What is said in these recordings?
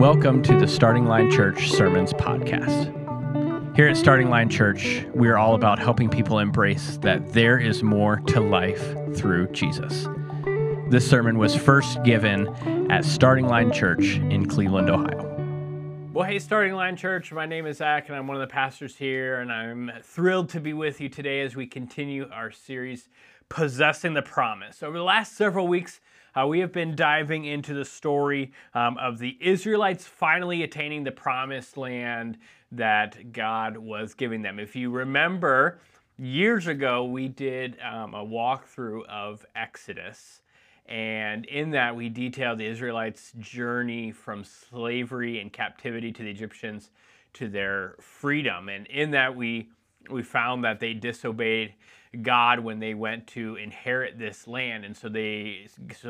Welcome to the Starting Line Church Sermons Podcast. Here at Starting Line Church, we are all about helping people embrace that there is more to life through Jesus. This sermon was first given at Starting Line Church in Cleveland, Ohio. Well, hey, Starting Line Church, my name is Zach, and I'm one of the pastors here, and I'm thrilled to be with you today as we continue our series, Possessing the Promise. Over the last several weeks, we have been diving into the story of the Israelites finally attaining the promised land that God was giving them. If you remember, years ago, we did a walkthrough of Exodus, and in that, we detailed the Israelites' journey from slavery and captivity to the Egyptians to their freedom. And in that, we found that they disobeyed God when they went to inherit this land, and so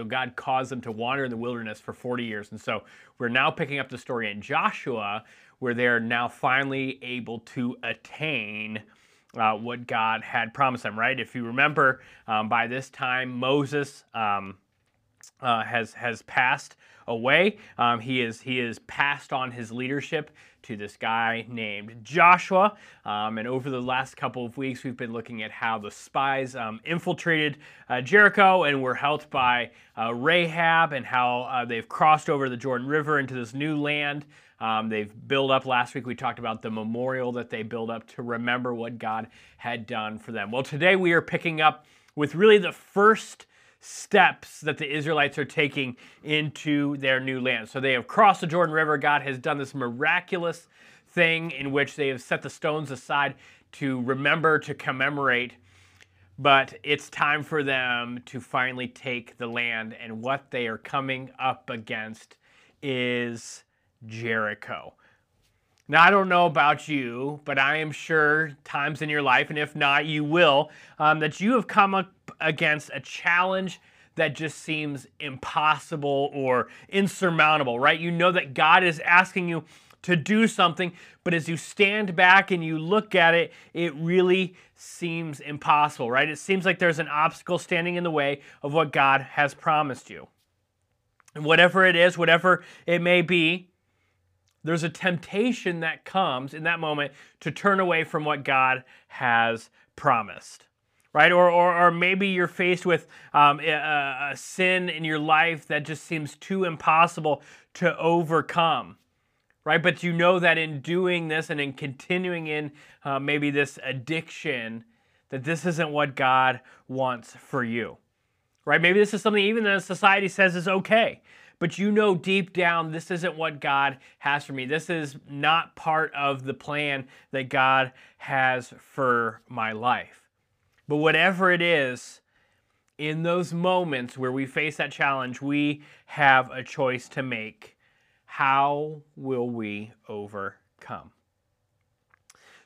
God caused them to wander in the wilderness for 40 years. And so we're now picking up the story in Joshua, where they are now finally able to attain what God had promised them. Right? If you remember, by this time Moses has passed away. He is passed on his leadership to this guy named Joshua. And over the last couple of weeks, we've been looking at how the spies infiltrated Jericho and were helped by Rahab, and how they've crossed over the Jordan River into this new land. They've built up, last week we talked about the memorial that they built up to remember what God had done for them. Well, today we are picking up with really the first steps that the Israelites are taking into their new land. So they have crossed the Jordan River. God has done this miraculous thing in which they have set the stones aside to remember, to commemorate. But it's time for them to finally take the land, and what they are coming up against is Jericho. Now, I don't know about you, but I am sure times in your life, and if not, you will, that you have come up against a challenge that just seems impossible or insurmountable, right? You know that God is asking you to do something, but as you stand back and you look at it, it really seems impossible, right? It seems like there's an obstacle standing in the way of what God has promised you. And whatever it is, whatever it may be, there's a temptation that comes in that moment to turn away from what God has promised, right? Or maybe you're faced with a sin in your life that just seems too impossible to overcome, right? But you know that in doing this and in continuing in maybe this addiction, that this isn't what God wants for you, right? Maybe this is something even that society says is okay. But you know deep down, this isn't what God has for me. This is not part of the plan that God has for my life. But whatever it is, in those moments where we face that challenge, we have a choice to make. How will we overcome?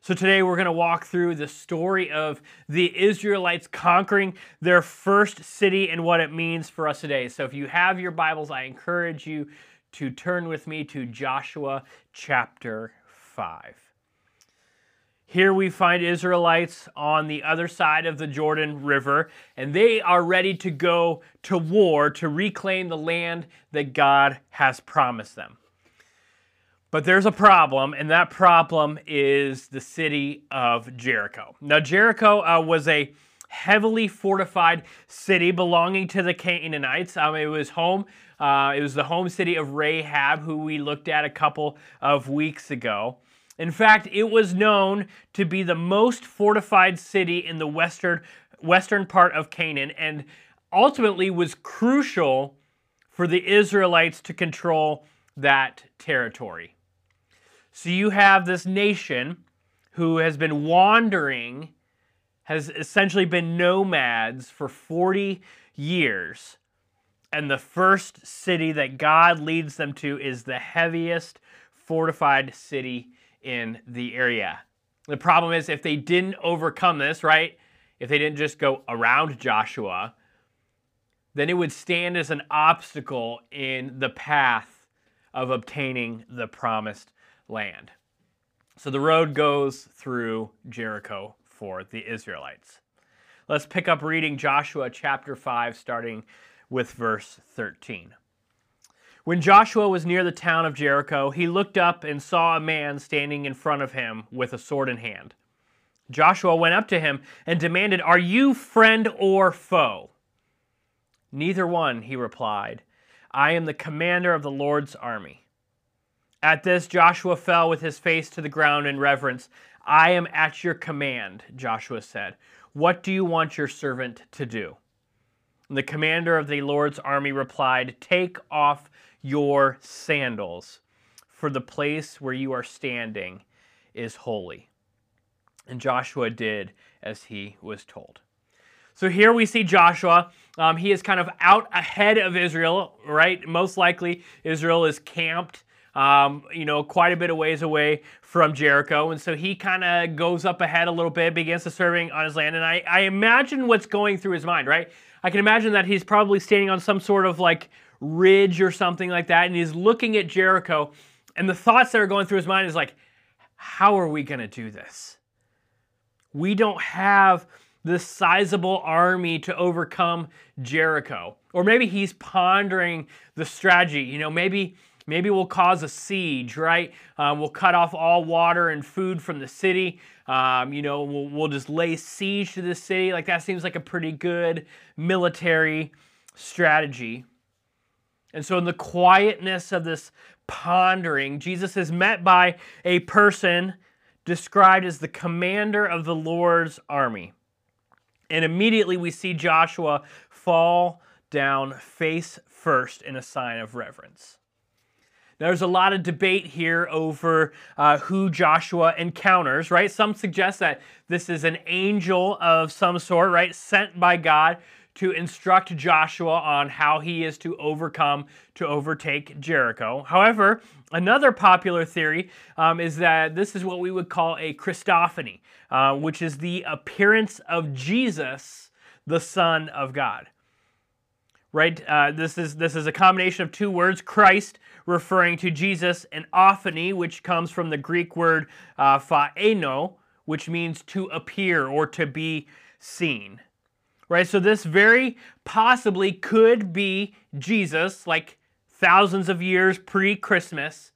So today we're going to walk through the story of the Israelites conquering their first city and what it means for us today. So if you have your Bibles, I encourage you to turn with me to Joshua chapter 5. Here we find Israelites on the other side of the Jordan River, and they are ready to go to war to reclaim the land that God has promised them. But there's a problem, and that problem is the city of Jericho. Now, Jericho was a heavily fortified city belonging to the Canaanites. It was the home city of Rahab, who we looked at a couple of weeks ago. In fact, it was known to be the most fortified city in the western part of Canaan, and ultimately was crucial for the Israelites to control that territory. So you have this nation who has been wandering, has essentially been nomads for 40 years. And the first city that God leads them to is the heaviest fortified city in the area. The problem is, if they didn't overcome this, right? If they didn't just go around Joshua, then it would stand as an obstacle in the path of obtaining the promised land. So the road goes through Jericho for the Israelites. Let's pick up reading Joshua chapter 5, starting with verse 13. When Joshua was near the town of Jericho, he looked up and saw a man standing in front of him with a sword in hand. Joshua went up to him and demanded, "Are you friend or foe?" "Neither one," he replied. "I am the commander of the Lord's army." At this, Joshua fell with his face to the ground in reverence. "I am at your command," Joshua said. "What do you want your servant to do?" And the commander of the Lord's army replied, "Take off your sandals, for the place where you are standing is holy." And Joshua did as he was told. So here we see Joshua. He is kind of out ahead of Israel, right? Most likely Israel is camped, quite a bit of ways away from Jericho. And so he kind of goes up ahead a little bit, begins to serving on his land. And I imagine what's going through his mind, right? I can imagine that he's probably standing on some sort of like ridge or something like that. And he's looking at Jericho. And the thoughts that are going through his mind is like, how are we going to do this? We don't have this sizable army to overcome Jericho. Or maybe he's pondering the strategy. Maybe we'll cause a siege, right? We'll cut off all water and food from the city. We'll just lay siege to the city. Like, that seems like a pretty good military strategy. And so in the quietness of this pondering, Jesus is met by a person described as the commander of the Lord's army. And immediately we see Joshua fall down face first in a sign of reverence. Now, there's a lot of debate here over who Joshua encounters, right? Some suggest that this is an angel of some sort, right, sent by God to instruct Joshua on how he is to overtake Jericho. However, another popular theory is that this is what we would call a Christophany, which is the appearance of Jesus, the Son of God. Right? This is a combination of two words: Christ, referring to Jesus, and ophany, which comes from the Greek word phaeno, which means to appear or to be seen. Right? So this very possibly could be Jesus, like thousands of years pre-Christmas.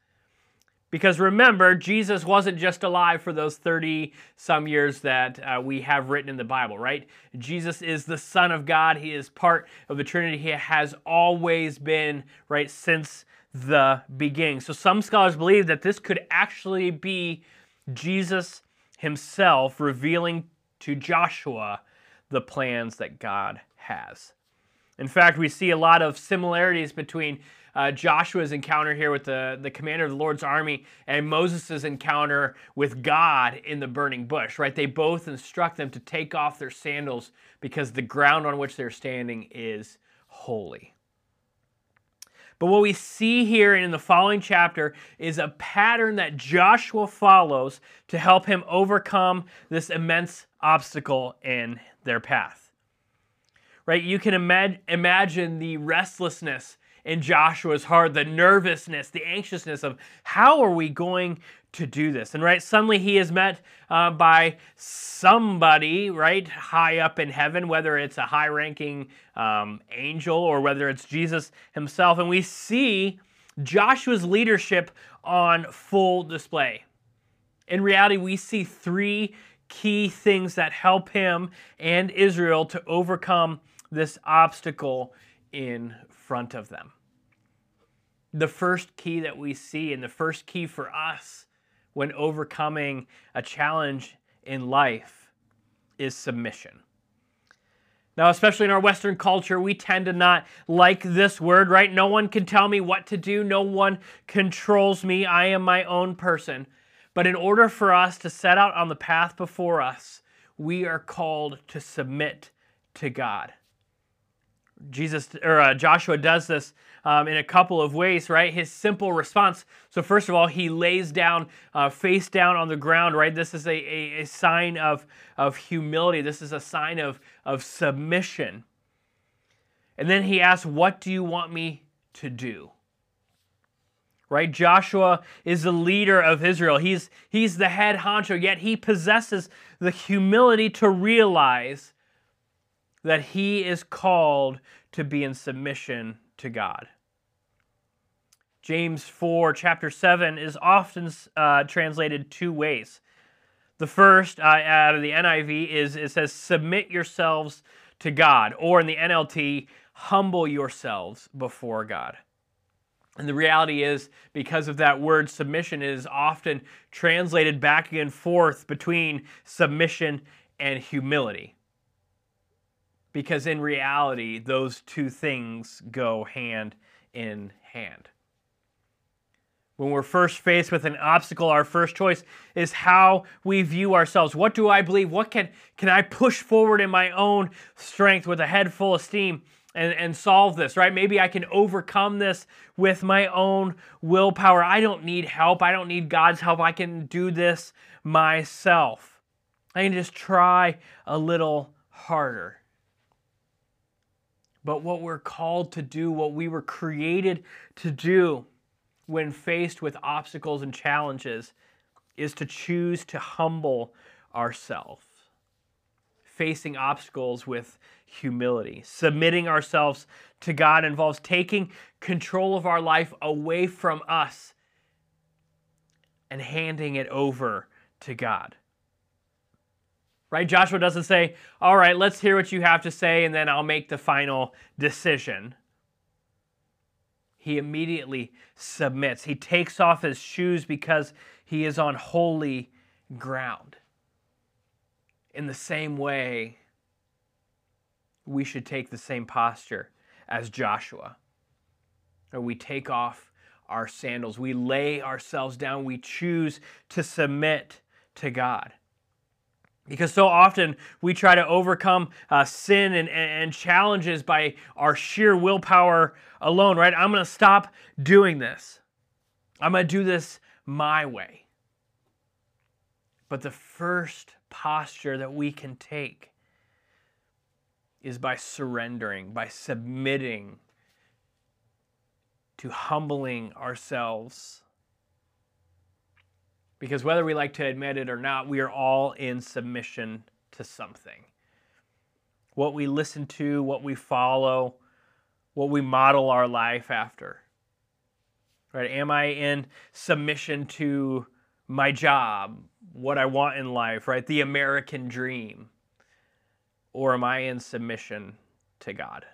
Because remember, Jesus wasn't just alive for those 30-some years that we have written in the Bible, right? Jesus is the Son of God. He is part of the Trinity. He has always been, right, since the beginning. So some scholars believe that this could actually be Jesus himself revealing to Joshua the plans that God has. In fact, we see a lot of similarities between Joshua's encounter here with the commander of the Lord's army and Moses' encounter with God in the burning bush, right? They both instruct them to take off their sandals because the ground on which they're standing is holy. But what we see here in the following chapter is a pattern that Joshua follows to help him overcome this immense obstacle in their path. Right, you can imagine the restlessness in Joshua's heart, the nervousness, the anxiousness of how are we going to do this? And right, suddenly he is met by somebody, right, high up in heaven, whether it's a high-ranking angel or whether it's Jesus himself. And we see Joshua's leadership on full display. In reality, we see three key things that help him and Israel to overcome this obstacle in front of them. The first key that we see, and the first key for us when overcoming a challenge in life, is submission. Now, especially in our Western culture, we tend to not like this word, right? No one can tell me what to do. No one controls me. I am my own person. But in order for us to set out on the path before us, we are called to submit to God. Joshua does this in a couple of ways, right? His simple response. So first of all, he lays down, face down on the ground, right? This is a sign of humility. This is a sign of submission. And then he asks, "What do you want me to do?" Right? Joshua is the leader of Israel. He's the head honcho, yet he possesses the humility to realize that he is called to be in submission to God. James 4, chapter 7, is often translated two ways. The first, out of the NIV, is it says, submit yourselves to God, or in the NLT, humble yourselves before God. And the reality is, because of that word submission, it is often translated back and forth between submission and humility. Because in reality, those two things go hand in hand. When we're first faced with an obstacle, our first choice is how we view ourselves. What do I believe? What can I push forward in my own strength with a head full of steam and solve this, right? Maybe I can overcome this with my own willpower. I don't need help. I don't need God's help. I can do this myself. I can just try a little harder. But what we're called to do, what we were created to do, when faced with obstacles and challenges, is to choose to humble ourselves, facing obstacles with humility. Submitting ourselves to God involves taking control of our life away from us and handing it over to God. Right? Joshua doesn't say, all right, let's hear what you have to say, and then I'll make the final decision. He immediately submits. He takes off his shoes because he is on holy ground. In the same way, we should take the same posture as Joshua. Or we take off our sandals. We lay ourselves down. We choose to submit to God. Because so often we try to overcome sin and challenges by our sheer willpower alone, right? I'm going to stop doing this. I'm going to do this my way. But the first posture that we can take is by surrendering, by submitting, to humbling ourselves. Because whether we like to admit it or not, we are all in submission to something. What we listen to, what we follow, what we model our life after. Right? Am I in submission to my job, what I want in life, right? The American dream. Or am I in submission to God?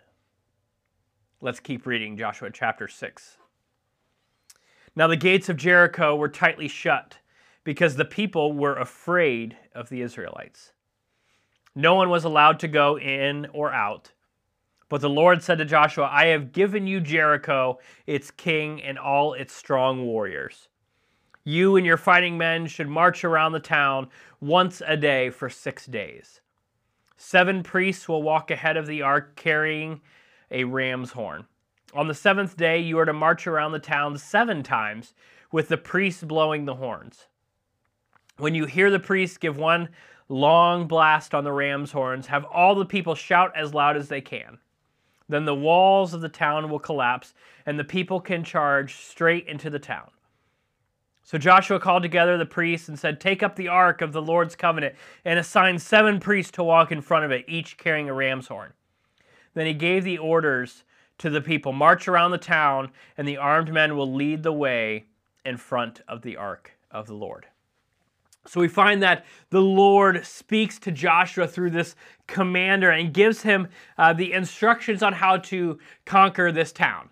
Let's keep reading Joshua chapter 6. Now the gates of Jericho were tightly shut, because the people were afraid of the Israelites. No one was allowed to go in or out. But the Lord said to Joshua, I have given you Jericho, its king, and all its strong warriors. You and your fighting men should march around the town once a day for 6 days. 7 priests will walk ahead of the ark carrying a ram's horn. On the 7th day, you are to march around the town 7 times with the priests blowing the horns. When you hear the priests give one long blast on the ram's horns, have all the people shout as loud as they can. Then the walls of the town will collapse, and the people can charge straight into the town. So Joshua called together the priests and said, Take up the ark of the Lord's covenant, and assign 7 priests to walk in front of it, each carrying a ram's horn. Then he gave the orders to the people, March around the town, and the armed men will lead the way in front of the ark of the Lord. So we find that the Lord speaks to Joshua through this commander and gives him the instructions on how to conquer this town.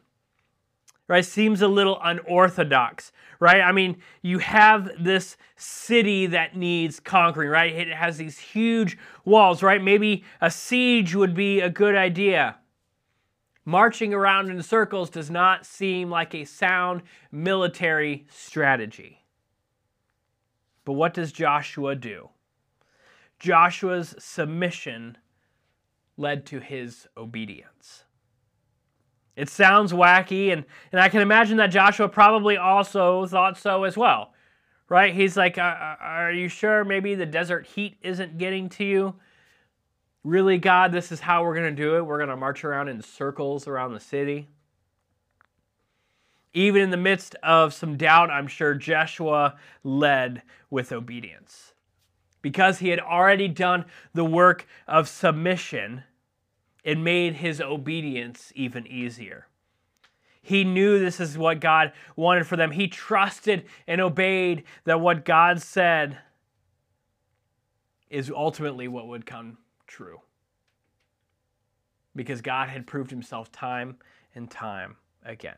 Right? Seems a little unorthodox, right? I mean, you have this city that needs conquering, right? It has these huge walls, right? Maybe a siege would be a good idea. Marching around in circles does not seem like a sound military strategy. But what does Joshua do? Joshua's submission led to his obedience. It sounds wacky, and I can imagine that Joshua probably also thought so as well, right? He's like, are you sure maybe the desert heat isn't getting to you? Really, God, this is how we're going to do it? We're going to march around in circles around the city? Even in the midst of some doubt, I'm sure Joshua led with obedience. Because he had already done the work of submission, it made his obedience even easier. He knew this is what God wanted for them. He trusted and obeyed that what God said is ultimately what would come true, because God had proved himself time and time again.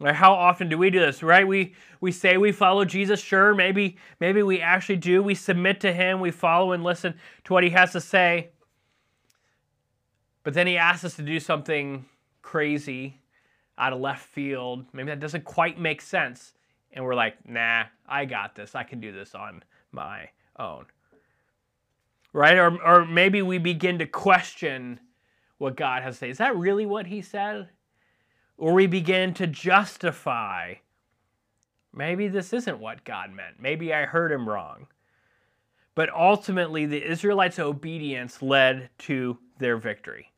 Like, how often do we do this, right? We say we follow Jesus. Sure, maybe we actually do. We submit to him. We follow and listen to what he has to say. But then he asks us to do something crazy out of left field. Maybe that doesn't quite make sense. And we're like, nah, I got this. I can do this on my own. Right? Or maybe we begin to question what God has to say. Is that really what he said? Or we begin to justify, maybe this isn't what God meant. Maybe I heard him wrong. But ultimately, the Israelites' obedience led to their victory.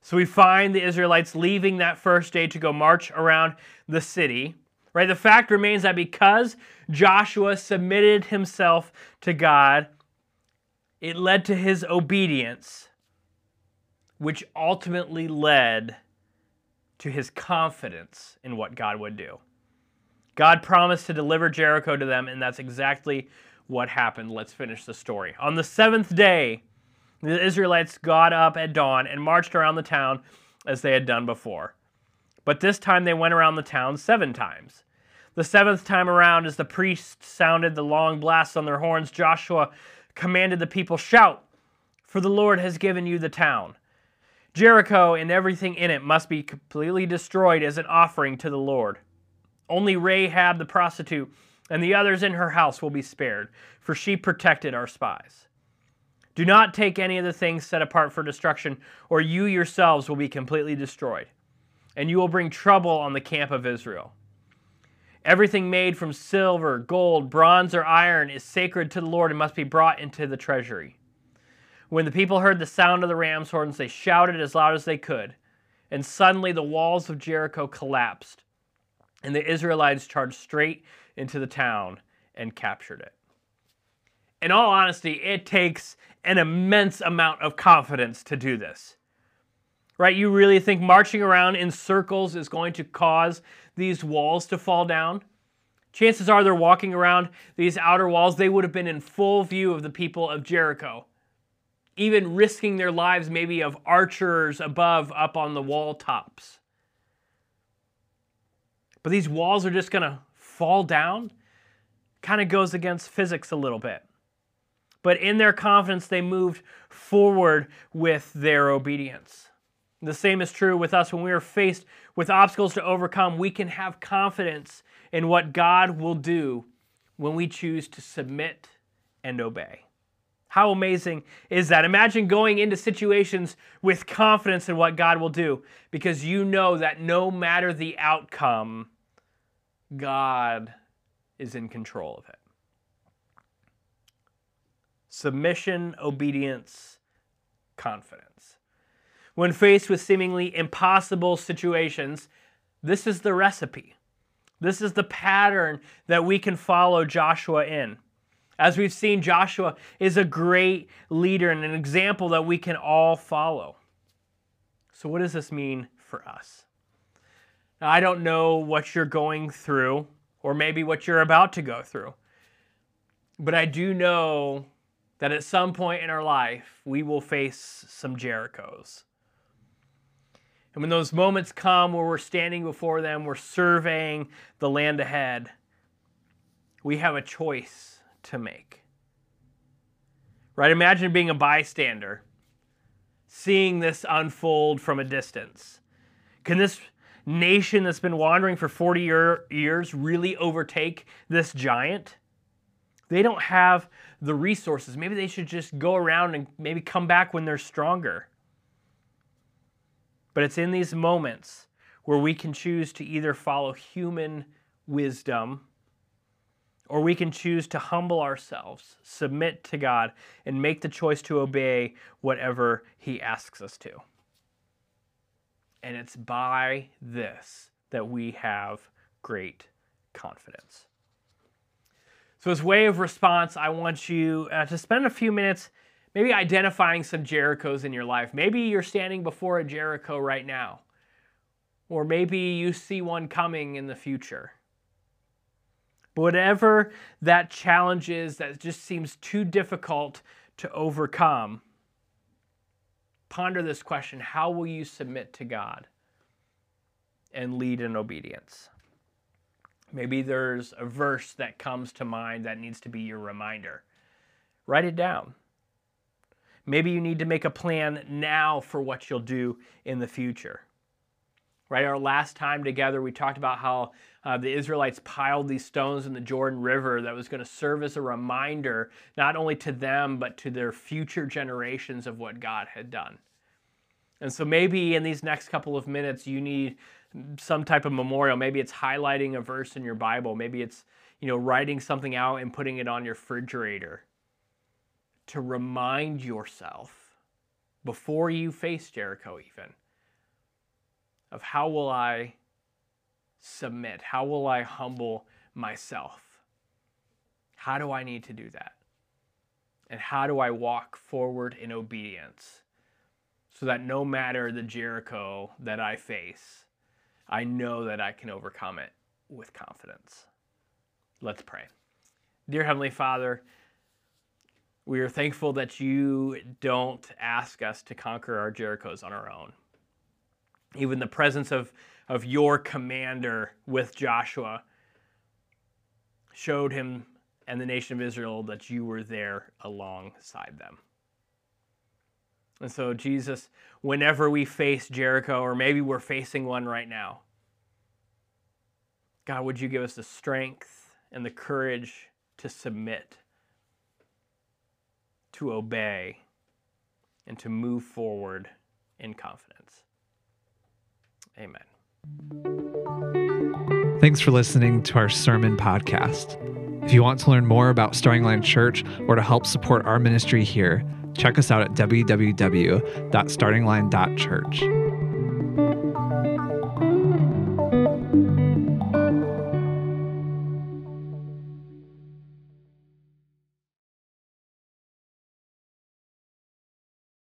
So we find the Israelites leaving that first day to go march around the city. Right? The fact remains that because Joshua submitted himself to God, it led to his obedience, which ultimately led to his confidence in what God would do. God promised to deliver Jericho to them, and that's exactly what happened. Let's finish the story. On the seventh day, the Israelites got up at dawn and marched around the town as they had done before. But this time they went around the town 7 times. The 7th time around, as the priests sounded the long blasts on their horns, Joshua commanded the people, "Shout, for the Lord has given you the town. Jericho and everything in it must be completely destroyed as an offering to the Lord. Only Rahab the prostitute and the others in her house will be spared, for she protected our spies. Do not take any of the things set apart for destruction, or you yourselves will be completely destroyed, and you will bring trouble on the camp of Israel. Everything made from silver, gold, bronze, or iron is sacred to the Lord and must be brought into the treasury." When the people heard the sound of the ram's horns, they shouted as loud as they could, and suddenly the walls of Jericho collapsed, and the Israelites charged straight into the town and captured it. In all honesty, it takes an immense amount of confidence to do this. Right? You really think marching around in circles is going to cause these walls to fall down? Chances are they're walking around these outer walls. They would have been in full view of the people of Jericho, even risking their lives, maybe of archers above up on the wall tops. But these walls are just going to fall down? Kind of goes against physics a little bit. But in their confidence, they moved forward with their obedience. The same is true with us. When we are faced with obstacles to overcome, we can have confidence in what God will do when we choose to submit and obey. How amazing is that? Imagine going into situations with confidence in what God will do, because you know that no matter the outcome, God is in control of it. Submission, obedience, confidence. When faced with seemingly impossible situations, this is the recipe. This is the pattern that we can follow Joshua in. As we've seen, Joshua is a great leader and an example that we can all follow. So what does this mean for us? Now, I don't know what you're going through, or maybe what you're about to go through, but I do know that at some point in our life, we will face some Jerichos. And when those moments come where we're standing before them, we're surveying the land ahead, we have a choice to make. Right? Imagine being a bystander, seeing this unfold from a distance. Can this nation that's been wandering for 40 years really overtake this giant? They don't have the resources. Maybe they should just go around and maybe come back when they're stronger. But it's in these moments where we can choose to either follow human wisdom, or we can choose to humble ourselves, submit to God, and make the choice to obey whatever he asks us to. And it's by this that we have great confidence. So as way of response, I want you to spend a few minutes maybe identifying some Jerichos in your life. Maybe you're standing before a Jericho right now. or maybe you see one coming in the future. But whatever that challenge is that just seems too difficult to overcome, ponder this question: how will you submit to God and lead in obedience? Maybe there's a verse that comes to mind that needs to be your reminder. Write it down. Maybe you need to make a plan now for what you'll do in the future. Right, our last time together, we talked about how the Israelites piled these stones in the Jordan River that was going to serve as a reminder, not only to them, but to their future generations of what God had done. And so maybe in these next couple of minutes, you need some type of memorial. Maybe it's highlighting a verse in your Bible. Maybe it's, writing something out and putting it on your refrigerator to remind yourself before you face Jericho even, of how will I submit? How will I humble myself? How do I need to do that? And how do I walk forward in obedience so that no matter the Jericho that I face, I know that I can overcome it with confidence? Let's pray. Dear Heavenly Father, we are thankful that you don't ask us to conquer our Jerichos on our own. Even the presence of your commander with Joshua showed him and the nation of Israel that you were there alongside them. And so, Jesus, whenever we face Jericho, or maybe we're facing one right now, God, would you give us the strength and the courage to submit, to obey, and to move forward in confidence. Amen. Thanks for listening to our sermon podcast. If you want to learn more about Starting Line Church or to help support our ministry here, check us out at www.startingline.church.